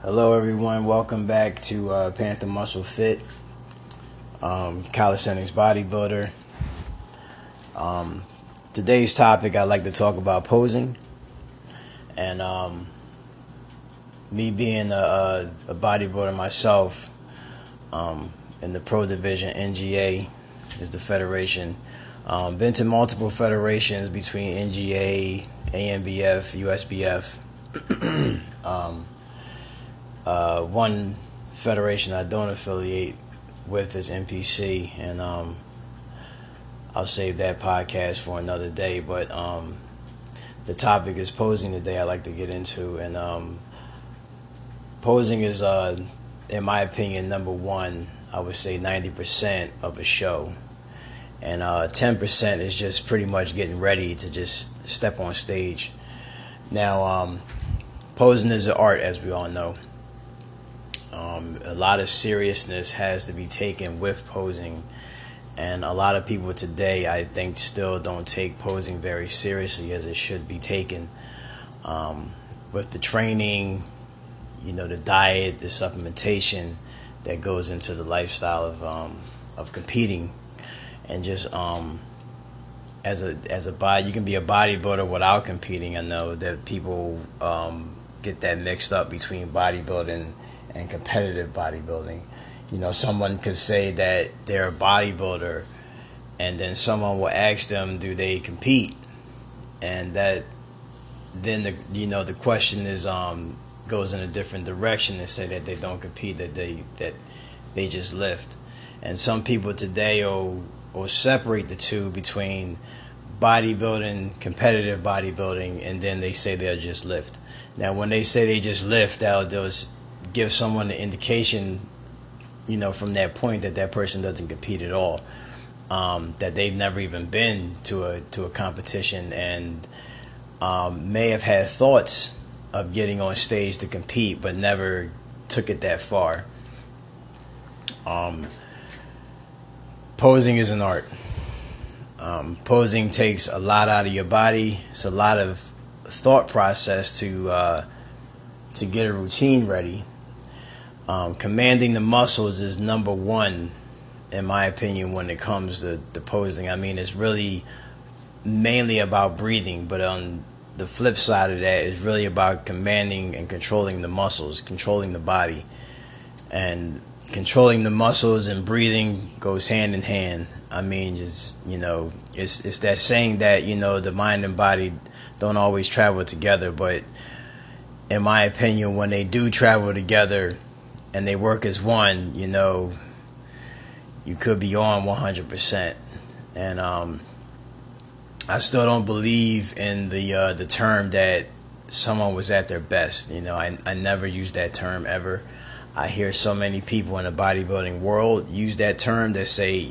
Hello everyone, welcome back to Panther Muscle Fit, calisthenics bodybuilder. Today's topic, I'd like to talk about posing, and me being a bodybuilder myself, in the pro division. NGA is the federation. Been to multiple federations between NGA, AMBF, USBF. One federation I don't affiliate with is NPC, and I'll save that podcast for another day. But the topic is posing today. I like to get into, and posing is, in my opinion, number one. I would say 90% of a show, and 10% is just pretty much getting ready to just step on stage. Now, posing is an art, as we all know. A lot of seriousness has to be taken with posing, and a lot of people today, I think, still don't take posing very seriously as it should be taken. With the training, the diet, the supplementation that goes into the lifestyle of competing, and just as a body, you can be a bodybuilder without competing. I know that people get that mixed up between bodybuilding and competitive bodybuilding. Someone could say that they're a bodybuilder, and then someone will ask them, do they compete? And that then the question is goes in a different direction and say that they don't compete, that they just lift. And some people today will separate the two between bodybuilding, competitive bodybuilding, and then they say they'll just lift. Now when they say they just lift, that'll just give someone the indication, from that point that person doesn't compete at all, that they've never even been to a competition, and may have had thoughts of getting on stage to compete, but never took it that far. Posing is an art. Posing takes a lot out of your body. It's a lot of thought process to get a routine ready. Commanding the muscles is number one, in my opinion, when it comes to posing. I mean, it's really mainly about breathing, but on the flip side of that, it's really about commanding and controlling the muscles, controlling the body. And controlling the muscles and breathing goes hand in hand. I mean, just, it's that saying that, the mind and body don't always travel together, but in my opinion, when they do travel together and they work as one, you could be on 100%. And I still don't believe in the term that someone was at their best. I never use that term ever. I hear so many people in the bodybuilding world use that term that say,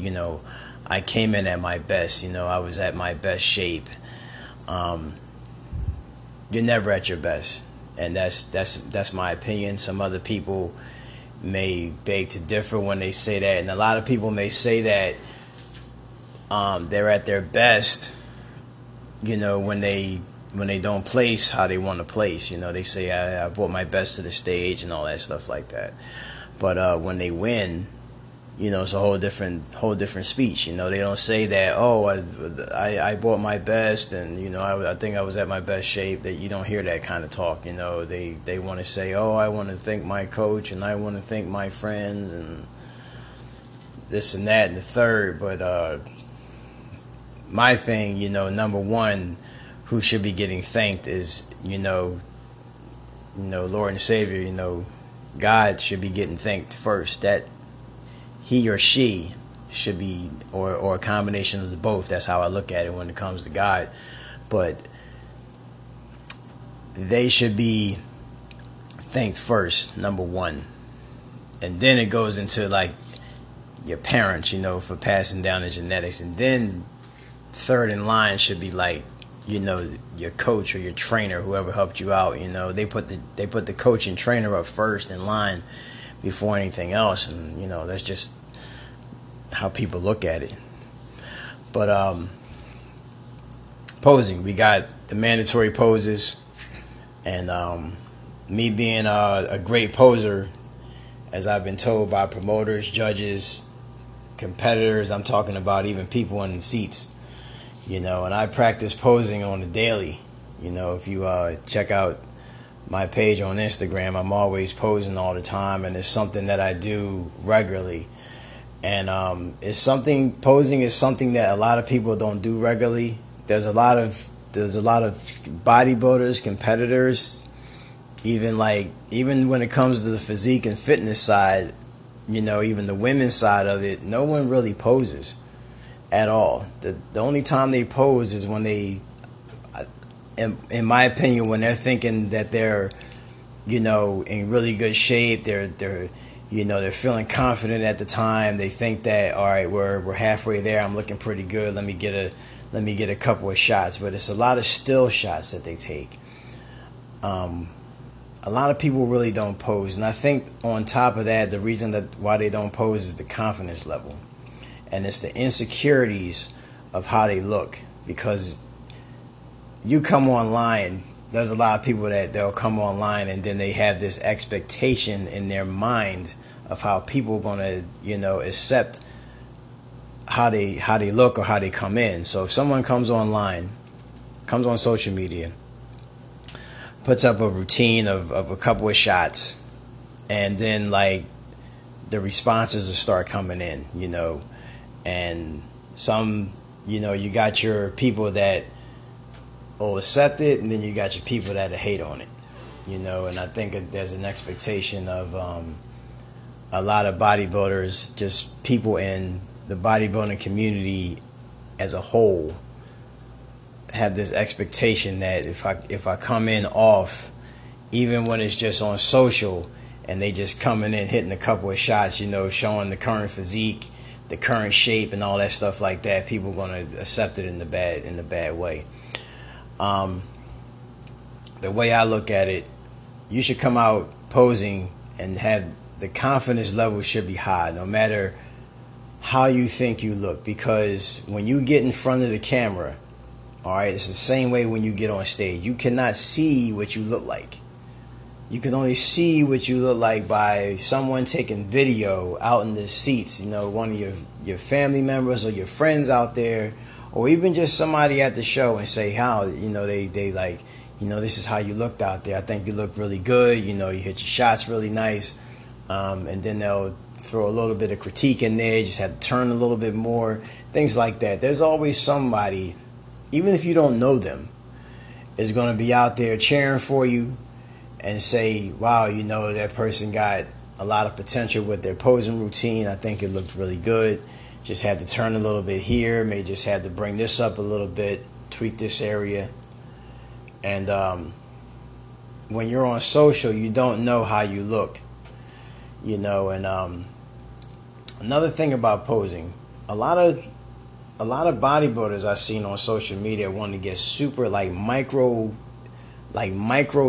I came in at my best, I was at my best shape. You're never at your best. And that's my opinion. Some other people may beg to differ when they say that, and a lot of people may say that they're at their best, when they don't place how they want to place. They say I brought my best to the stage and all that stuff like that. But when they win, it's a whole different speech. They don't say that, oh, I bought my best, and I think I was at my best shape. That you don't hear that kind of talk. They want to say, oh, I want to thank my coach, and I want to thank my friends, and this and that and the third. But my thing, number one, who should be getting thanked is Lord and Savior. God should be getting thanked first. That he or she should be, or a combination of the both. That's how I look at it when it comes to God. But they should be thanked first, number one. And then it goes into, like, your parents, for passing down the genetics. And then third in line should be, like, your coach or your trainer, whoever helped you out. They put the coach and trainer up first in line before anything else. And that's just how people look at it. But posing, we got the mandatory poses, and me being a great poser, as I've been told by promoters, judges, competitors, I'm talking about even people in the seats, you know, and I practice posing on the daily. You know, if you check out my page on Instagram, I'm always posing all the time, and it's something that I do regularly. And posing is something that a lot of people don't do regularly. There's a lot of bodybuilders, competitors, even when it comes to the physique and fitness side, you know, even the women's side of it, no one really poses at all. The only time they pose is when they, in my opinion, when they're thinking that they're, you know, in really good shape, they're feeling confident at the time. They think that, all right, we're halfway there. I'm looking pretty good. Let me get a couple of shots. But it's a lot of still shots that they take. A lot of people really don't pose, and I think on top of that, the reason that why they don't pose is the confidence level, and it's the insecurities of how they look. Because you come online, there's a lot of people that they'll come online and then they have this expectation in their mind of how people are gonna, you know, accept how they look or how they come in. So if someone comes online, comes on social media, puts up a routine of a couple of shots, and then like the responses will start coming in, you know, and some, you know, you got your people that will accept it, and then you got your people that hate on it, you know. And I think there's an expectation of a lot of bodybuilders, just people in the bodybuilding community as a whole, have this expectation that if I come in off, even when it's just on social, and they just coming in hitting a couple of shots, you know, showing the current physique, the current shape, and all that stuff like that, people are going to accept it in the bad way. The way I look at it, you should come out posing and have the confidence level should be high, no matter how you think you look. Because when you get in front of the camera, all right, it's the same way when you get on stage. You cannot see what you look like. You can only see what you look like by someone taking video out in the seats, you know, one of your family members or your friends out there, or even just somebody at the show, and say how, you know, they like, you know, this is how you looked out there. I think you look really good. You know, you hit your shots really nice. And then they'll throw a little bit of critique in there. You just have to turn a little bit more, things like that. There's always somebody, even if you don't know them, is going to be out there cheering for you and say, wow, you know, that person got a lot of potential with their posing routine. I think it looked really good. Just had to turn a little bit here, may just had to bring this up a little bit, tweak this area. And when you're on social, you don't know how you look, you know. And another thing about posing, a lot of bodybuilders I've seen on social media want to get super like micro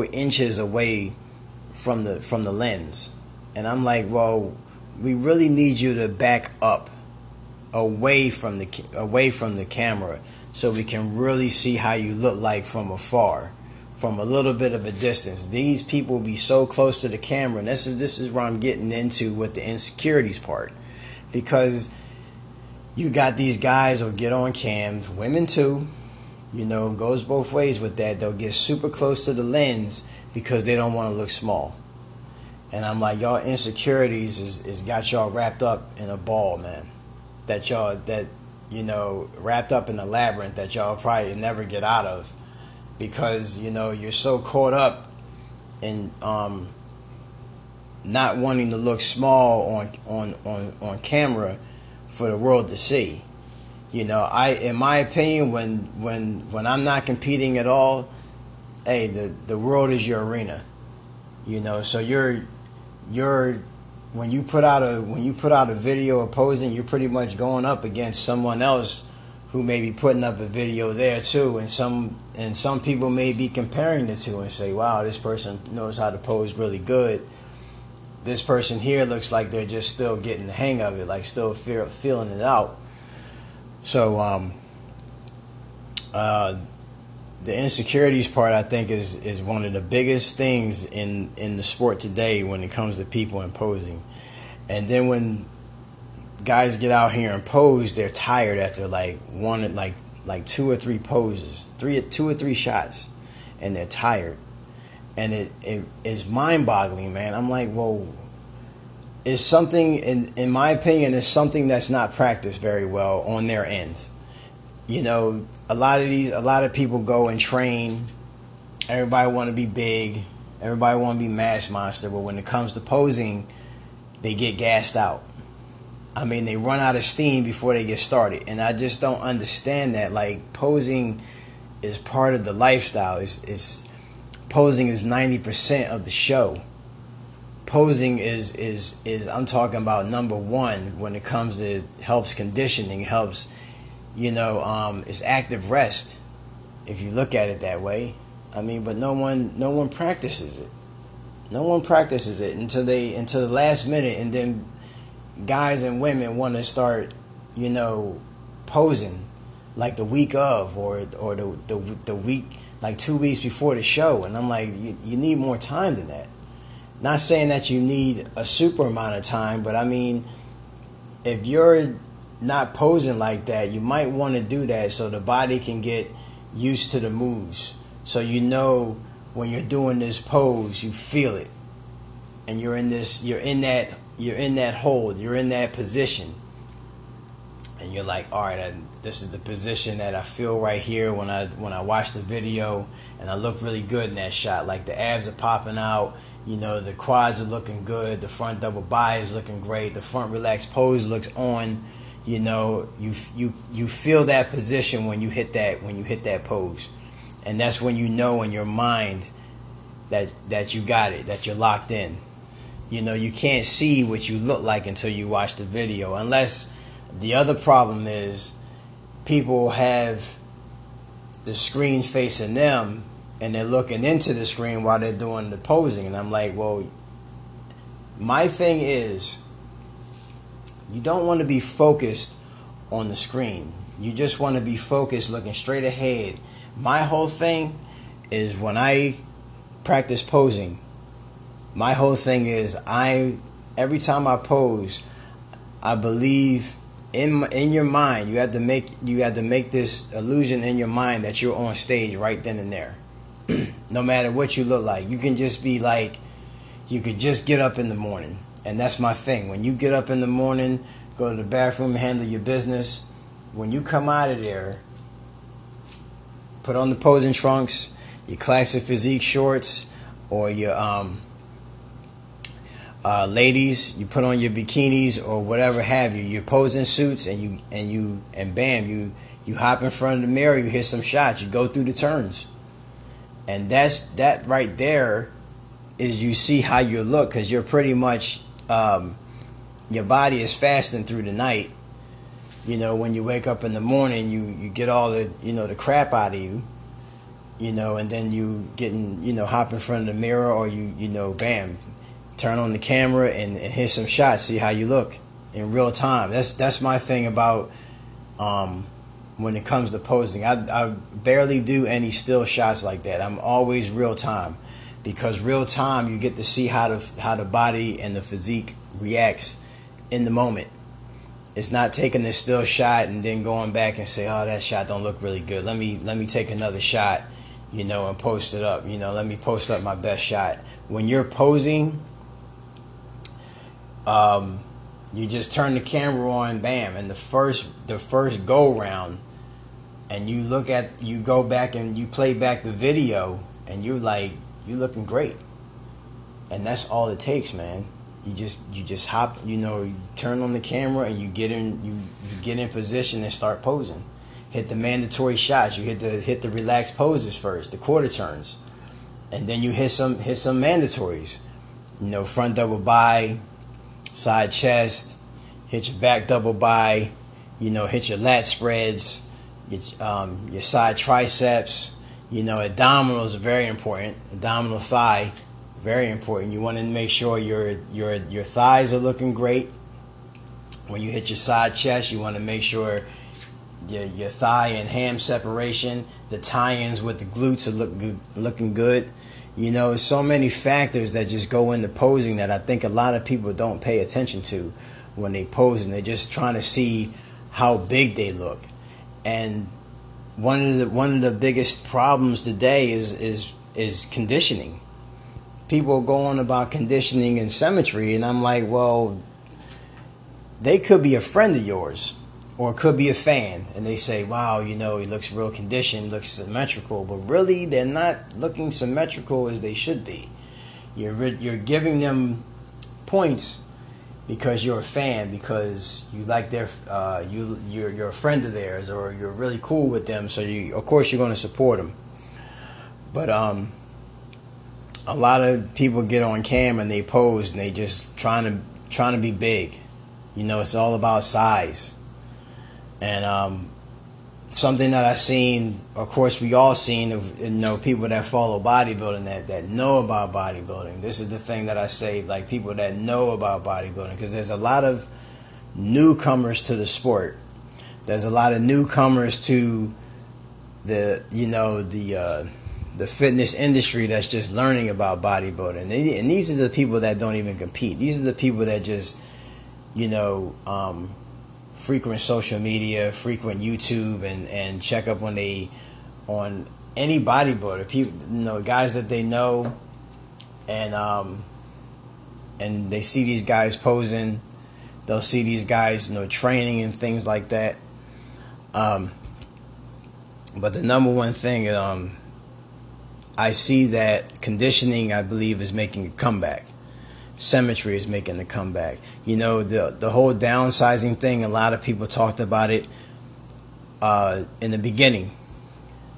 inches away from the lens. And I'm like, well, we really need you to back up away from the camera, so we can really see how you look like from afar, from a little bit of a distance. These people be so close to the camera, and this is where I'm getting into with the insecurities part, because you got these guys who'll get on cams, women too, you know, it goes both ways with that. They'll get super close to the lens because they don't want to look small. And I'm like, y'all insecurities is got y'all wrapped up in a ball, man. You know, wrapped up in a labyrinth that y'all probably never get out of, because, you know, you're so caught up in not wanting to look small on camera for the world to see. You know, in my opinion, when I'm not competing at all, hey, the world is your arena. You know, so you're when you put out a video of posing, you're pretty much going up against someone else who may be putting up a video there too, and some people may be comparing the two and say, wow, this person knows how to pose really good. This person here looks like they're just still getting the hang of it, like still feeling it out. So the insecurities part, I think, is one of the biggest things in the sport today when it comes to people imposing. And then when guys get out here and pose, they're tired after like two or three poses, two or three shots, and they're tired. And it is mind-boggling, man. I'm like, whoa. It's something, in my opinion, it's something that's not practiced very well on their end. You know, a lot of people go and train. Everybody want to be big. Everybody want to be mass monster. But when it comes to posing, they get gassed out. I mean, they run out of steam before they get started. And I just don't understand that. Like, posing is part of the lifestyle. Posing is 90% of the show. Posing is I'm talking about number one when it comes to helps conditioning, helps, you know, it's active rest, if you look at it that way. I mean, but no one practices it. No one practices it until the last minute, and then guys and women want to start, you know, posing like the week of or the week, like 2 weeks before the show. And I'm like, you need more time than that. Not saying that you need a super amount of time, but I mean, if you're not posing like that, you might want to do that so the body can get used to the moves. So you know when you're doing this pose, you feel it, and you're in that hold, you're in that position, and you're like, all right, this is the position that I feel right here when I watch the video, and I look really good in that shot. Like the abs are popping out. You know, the quads are looking good. The front double body is looking great. The front relaxed pose looks on. You know, you feel that position when you hit that pose, and that's when you know in your mind that you got it, that you're locked in. You know, you can't see what you look like until you watch the video. Unless the other problem is people have the screen facing them, and they're looking into the screen while they're doing the posing. And I'm like, well, my thing is, you don't want to be focused on the screen. You just want to be focused, looking straight ahead. My whole thing is, when I practice posing, my whole thing is, every time I pose, I believe in your mind. You have to make this illusion in your mind that you're on stage right then and there. No matter what you look like, you could just get up in the morning. And that's my thing. When you get up in the morning, go to the bathroom, handle your business. When you come out of there, put on the posing trunks, your classic physique shorts, or your ladies, you put on your bikinis or whatever have you, your posing suits, and bam, you hop in front of the mirror, you hit some shots, you go through the turns. And that right there is, you see how you look, because you're pretty much, your body is fasting through the night. You know, when you wake up in the morning, you get all the, you know, the crap out of you, you know, and then you getting, you know, hop in front of the mirror, or you know, bam, turn on the camera and hit some shots, see how you look in real time. That's my thing about, when it comes to posing. I barely do any still shots like that. I'm always real time, because real time you get to see how the body and the physique reacts in the moment. It's not taking a still shot and then going back and say, oh, that shot don't look really good. Let me take another shot, you know, and post it up. You know, let me post up my best shot. When you're posing, you just turn the camera on, bam, and the first go round. And you go back and you play back the video, and you're like, you're looking great. And that's all it takes, man. You just hop, you know, you turn on the camera and you get in position and start posing. Hit the mandatory shots. You hit the relaxed poses first, the quarter turns, and then you hit some mandatories. You know, front double by, side chest, hit your back double by, you know, hit your lat spreads. Your side triceps, you know, abdominals are very important. Abdominal thigh, very important. You want to make sure your thighs are looking great. When you hit your side chest, you want to make sure your thigh and ham separation, the tie-ins with the glutes are looking good. You know, so many factors that just go into posing that I think a lot of people don't pay attention to when they pose, and they're just trying to see how big they look. And one of the biggest problems today is conditioning. People go on about conditioning and symmetry, and I'm like, well, they could be a friend of yours or could be a fan, and they say, wow, you know, he looks real conditioned, looks symmetrical, but really they're not looking symmetrical as they should be. You're giving them points because you're a fan, because you like their you're a friend of theirs, or you're really cool with them, so you, of course, you're going to support them. But a lot of people get on cam and they pose and they just trying to be big. You know, it's all about size. And something that I've seen, of course, we all seen, you know, people that follow bodybuilding, that know about bodybuilding. This is the thing that I say, like, people that know about bodybuilding, because there's a lot of newcomers to the sport. There's a lot of newcomers to the, you know, the fitness industry that's just learning about bodybuilding. And these are the people that don't even compete. These are the people that just, you know, frequent social media, frequent YouTube, and check up on any bodybuilder, people, you know, guys that they know, and they see these guys posing, they'll see these guys, you know, training and things like that. But the number one thing, I see that conditioning, I believe, is making a comeback. Symmetry is making a comeback. You know, the whole downsizing thing, a lot of people talked about it in the beginning.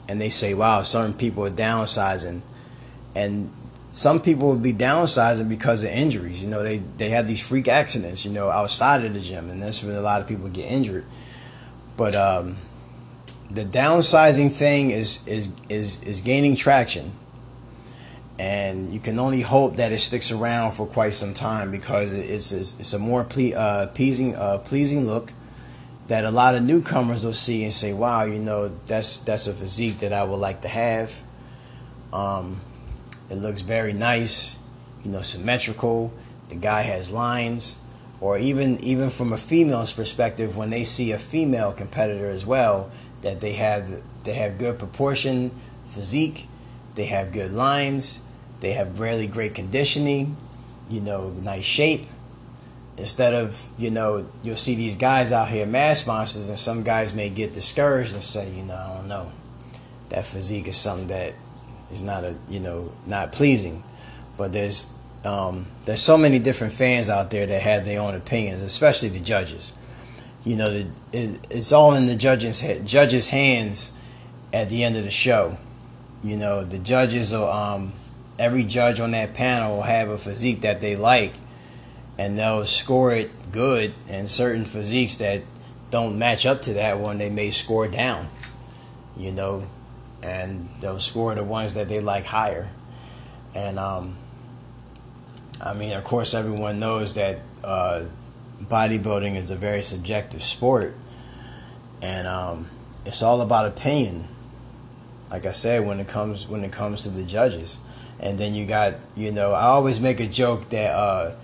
And they say, wow, certain people are downsizing. And some people would be downsizing because of injuries. You know, they had these freak accidents, you know, outside of the gym. And that's where a lot of people get injured. But the downsizing thing is gaining traction. And you can only hope that it sticks around for quite some time, because it's a more pleasing look that a lot of newcomers will see and say, wow, you know, that's a physique that I would like to have. It looks very nice, you know, symmetrical. The guy has lines. Or even from a female's perspective, when they see a female competitor as well, that they have good proportion, physique, they have good lines, they have really great conditioning, you know, nice shape. Instead of, you know, you'll see these guys out here, mass monsters, and some guys may get discouraged and say, you know, I don't know, that physique is something that is not not pleasing. But there's so many different fans out there that have their own opinions, especially the judges. You know, it's all in the judges' hands at the end of the show. You know, the judges will, every judge on that panel will have a physique that they like, and they'll score it good, and certain physiques that don't match up to that one, they may score down, you know, and they'll score the ones that they like higher. And, I mean, of course, everyone knows that bodybuilding is a very subjective sport, and it's all about opinion. Like I said, when it comes to the judges. And then you got, you know, I always make a joke that,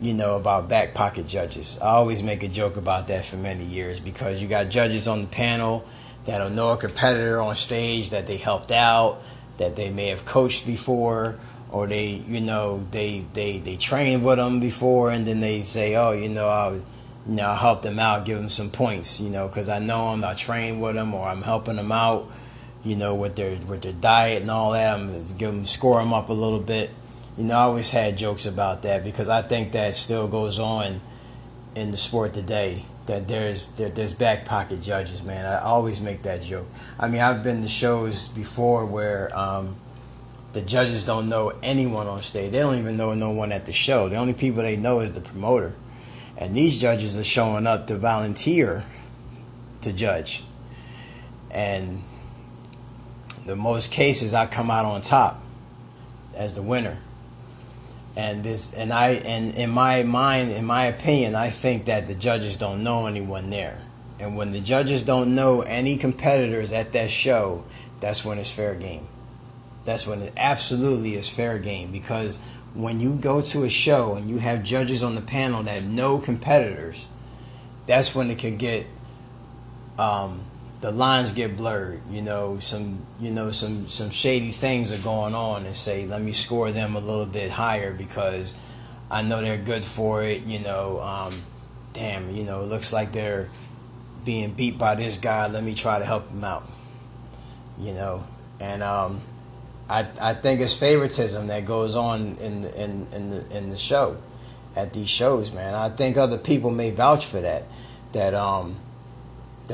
you know, about back pocket judges. I always make a joke about that for many years, because you got judges on the panel that'll know a competitor on stage that they helped out, that they may have coached before, or they, you know, they trained with them before, and then they say, oh, you know, I helped them out, give them some points, you know, because I know them, I trained with them, or I'm helping them out, you know, with their diet and all that. I'm gonna score them up a little bit. You know, I always had jokes about that, because I think that still goes on in the sport today, that there's back pocket judges, man. I always make that joke. I mean, I've been to shows before where the judges don't know anyone on stage. They don't even know no one at the show. The only people they know is the promoter. And these judges are showing up to volunteer to judge. And the most cases, I come out on top as the winner. And in my mind, in my opinion, I think that the judges don't know anyone there. And when the judges don't know any competitors at that show, that's when it's fair game. That's when it absolutely is fair game, because when you go to a show and you have judges on the panel that know competitors, that's when it could get the lines get blurred. You know, some shady things are going on, and say, let me score them a little bit higher because I know they're good for it. You know, damn, you know, it looks like they're being beat by this guy. Let me try to help him out. You know, and I think it's favoritism that goes on in the show, at these shows, man. I think other people may vouch for that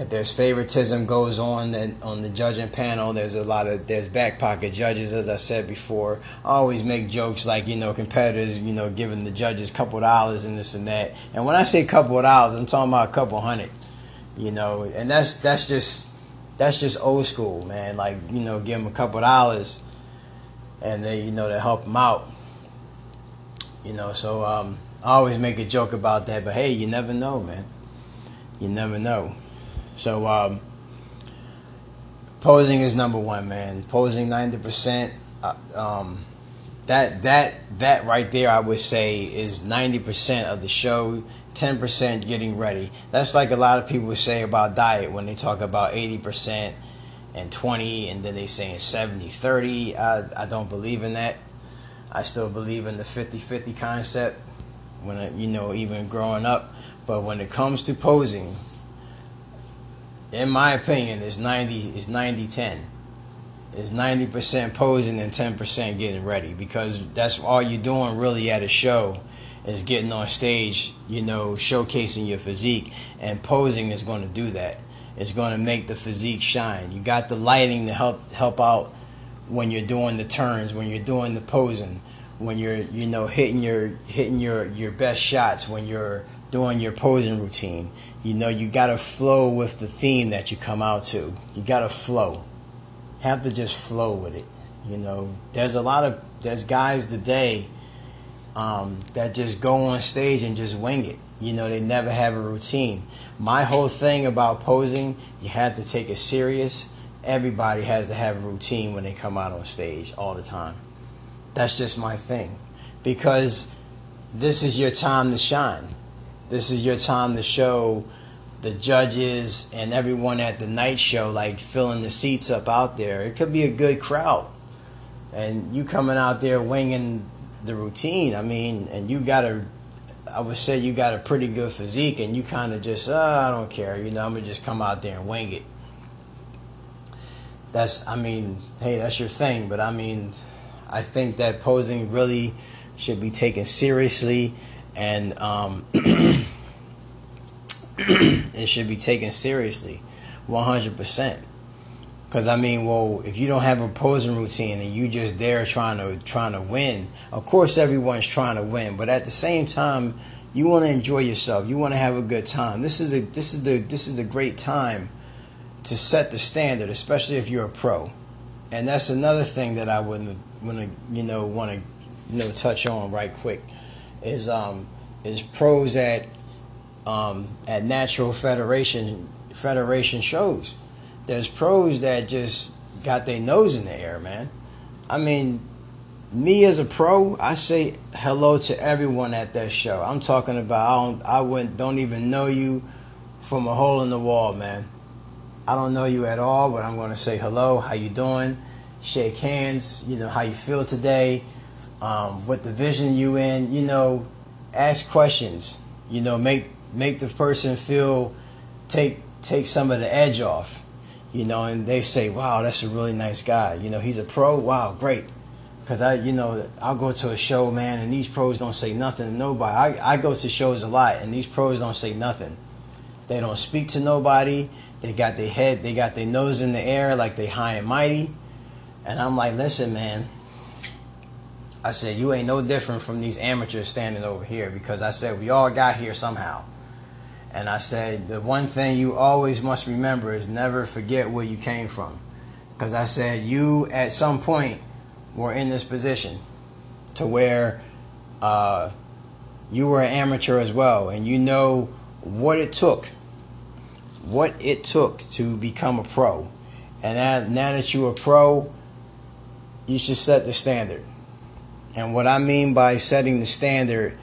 there's favoritism goes on on the judging panel. There's back pocket judges, as I said before. I always make jokes like, you know, competitors, you know, giving the judges a couple dollars and this and that. And when I say couple dollars, I'm talking about a couple hundred, you know. And that's just old school, man. Like, you know, give them a couple dollars, and they, you know, they help them out. You know, so I always make a joke about that. But hey, you never know, man. You never know. So posing is number one, man. Posing 90%. That right there, I would say, is 90% of the show. 10% getting ready. That's like a lot of people say about diet when they talk about 80% and 20, and then they saying 70-30. I don't believe in that. I still believe in the 50-50 concept. When I, you know, even growing up, but when it comes to posing, in my opinion, it's 90-10. It's 90% posing and 10% getting ready, because that's all you're doing really at a show. Is getting on stage, you know, showcasing your physique, and posing is going to do that. It's going to make the physique shine. You got the lighting to help out when you're doing the turns, when you're doing the posing, when you're, you know, hitting your best shots, when you're doing your posing routine. You know, you got to flow with the theme that you come out to. You got to flow. Have to just flow with it. You know, there's guys today that just go on stage and just wing it. You know, they never have a routine. My whole thing about posing, you have to take it serious. Everybody has to have a routine when they come out on stage all the time. That's just my thing, because this is your time to shine. This is your time to show the judges and everyone at the night show, like filling the seats up out there. It could be a good crowd, and you coming out there winging the routine. I mean, and I would say you got a pretty good physique, and you kind of just, I don't care, you know, I'm gonna just come out there and wing it. That's, I mean, hey, that's your thing, but I mean, I think that posing really should be taken seriously, and it should be taken seriously, 100%. Because, I mean, well, if you don't have a posing routine and you just there trying to win, of course everyone's trying to win. But at the same time, you want to enjoy yourself. You want to have a good time. This is a great time to set the standard, especially if you're a pro. And that's another thing that I wouldn't want to touch on right quick is pros at natural federation shows. There's pros that just got their nose in the air, man. I mean, me as a pro, I say hello to everyone at that show. I'm talking about I don't even know you from a hole in the wall, man. I don't know you at all, but I'm going to say hello, how you doing, shake hands, you know, how you feel today, what division you in, you know, ask questions, you know, make the person feel, take some of the edge off. You know, and they say, wow, that's a really nice guy. You know, he's a pro. Wow, great. Because I'll go to a show, man, and these pros don't say nothing to nobody. I go to shows a lot, and these pros don't say nothing. They don't speak to nobody. They got their head, they got their nose in the air like they high and mighty. And I'm like, listen, man. I said, you ain't no different from these amateurs standing over here, because I said, we all got here somehow. And I said, the one thing you always must remember is never forget where you came from. Because I said, you at some point were in this position to where you were an amateur as well. And you know what it took. what it took to become a pro. And now that you're a pro, you should set the standard. And what I mean by setting the standard,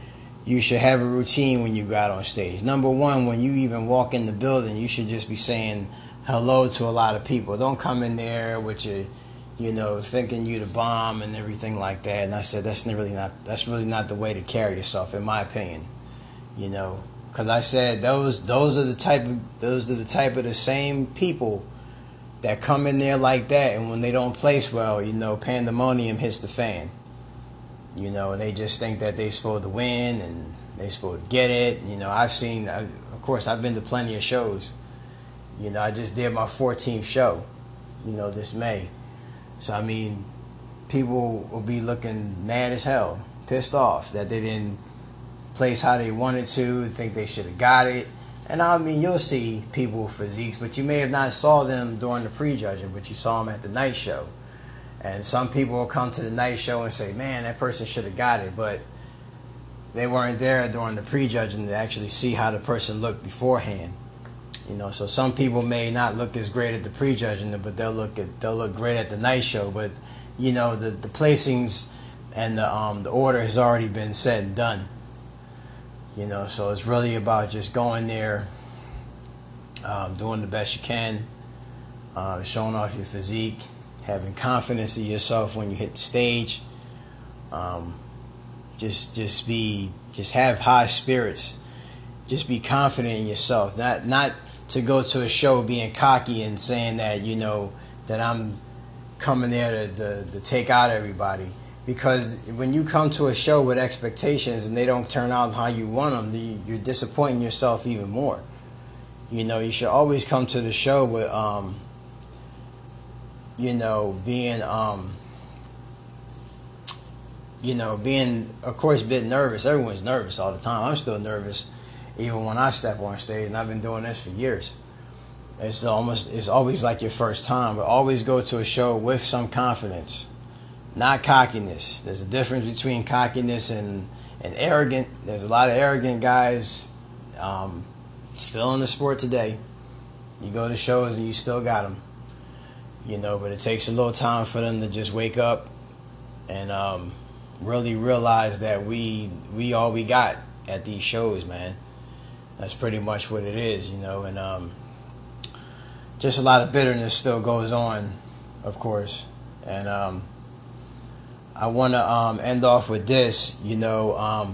you should have a routine when you got on stage. Number one, when you even walk in the building, you should just be saying hello to a lot of people. Don't come in there with your, you know, thinking you the bomb and everything like that. And I said that's really not the way to carry yourself, in my opinion. You know, because I said those are the type of the same people that come in there like that, and when they don't place well, you know, pandemonium hits the fan. You know, and they just think that they're supposed to win and they're supposed to get it. You know, I've been to plenty of shows. You know, I just did my 14th show, you know, this May. So, I mean, people will be looking mad as hell, pissed off that they didn't place how they wanted to, think they should have got it. And, I mean, you'll see people with physiques, but you may have not saw them during the prejudging, but you saw them at the night show. And some people will come to the night show and say, man, that person should have got it, but they weren't there during the prejudging to actually see how the person looked beforehand. You know, so some people may not look as great at the prejudging, but they'll look great at the night show. But you know, the placings and the order has already been set and done. You know, so it's really about just going there, doing the best you can, showing off your physique, having confidence in yourself when you hit the stage. Just have high spirits. Just be confident in yourself. Not to go to a show being cocky and saying that, you know, that I'm coming there to take out everybody. Because when you come to a show with expectations and they don't turn out how you want them, you're disappointing yourself even more. You know, you should always come to the show with, you know, being, of course, a bit nervous. Everyone's nervous all the time. I'm still nervous. Even when I step on stage, and I've been doing this for years, it's always like your first time. But always go to a show with some confidence, not cockiness. There's a difference between cockiness and arrogant. There's a lot of arrogant guys still in the sport today. You go to shows and you still got them, you know. But it takes a little time for them to just wake up and really realize that we all we got at these shows, man. That's pretty much what it is, you know, and just a lot of bitterness still goes on, of course. And I want to end off with this, you know.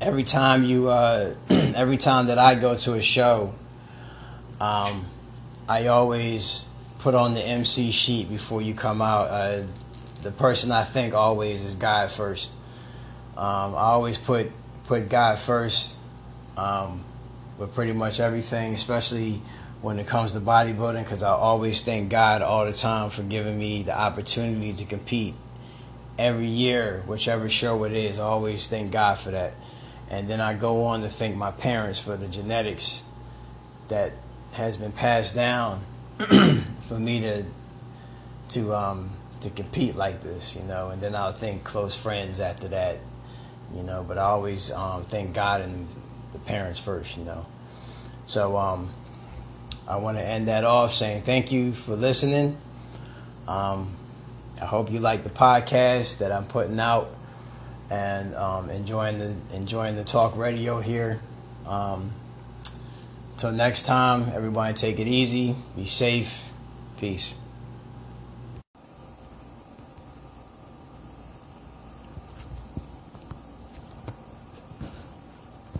Every time that I go to a show, I always put on the MC sheet before you come out. The person I think always is God first. I always put God first. With pretty much everything, especially when it comes to bodybuilding, because I always thank God all the time for giving me the opportunity to compete every year, whichever show it is. I always thank God for that. And then I go on to thank my parents for the genetics that has been passed down for me to compete like this, you know. And then I'll thank close friends after that, you know. But I always thank God and the parents first, you know. So I want to end that off saying thank you for listening. I hope you like the podcast that I'm putting out, and enjoying the talk radio here. Till next time, everybody, take it easy, be safe, peace.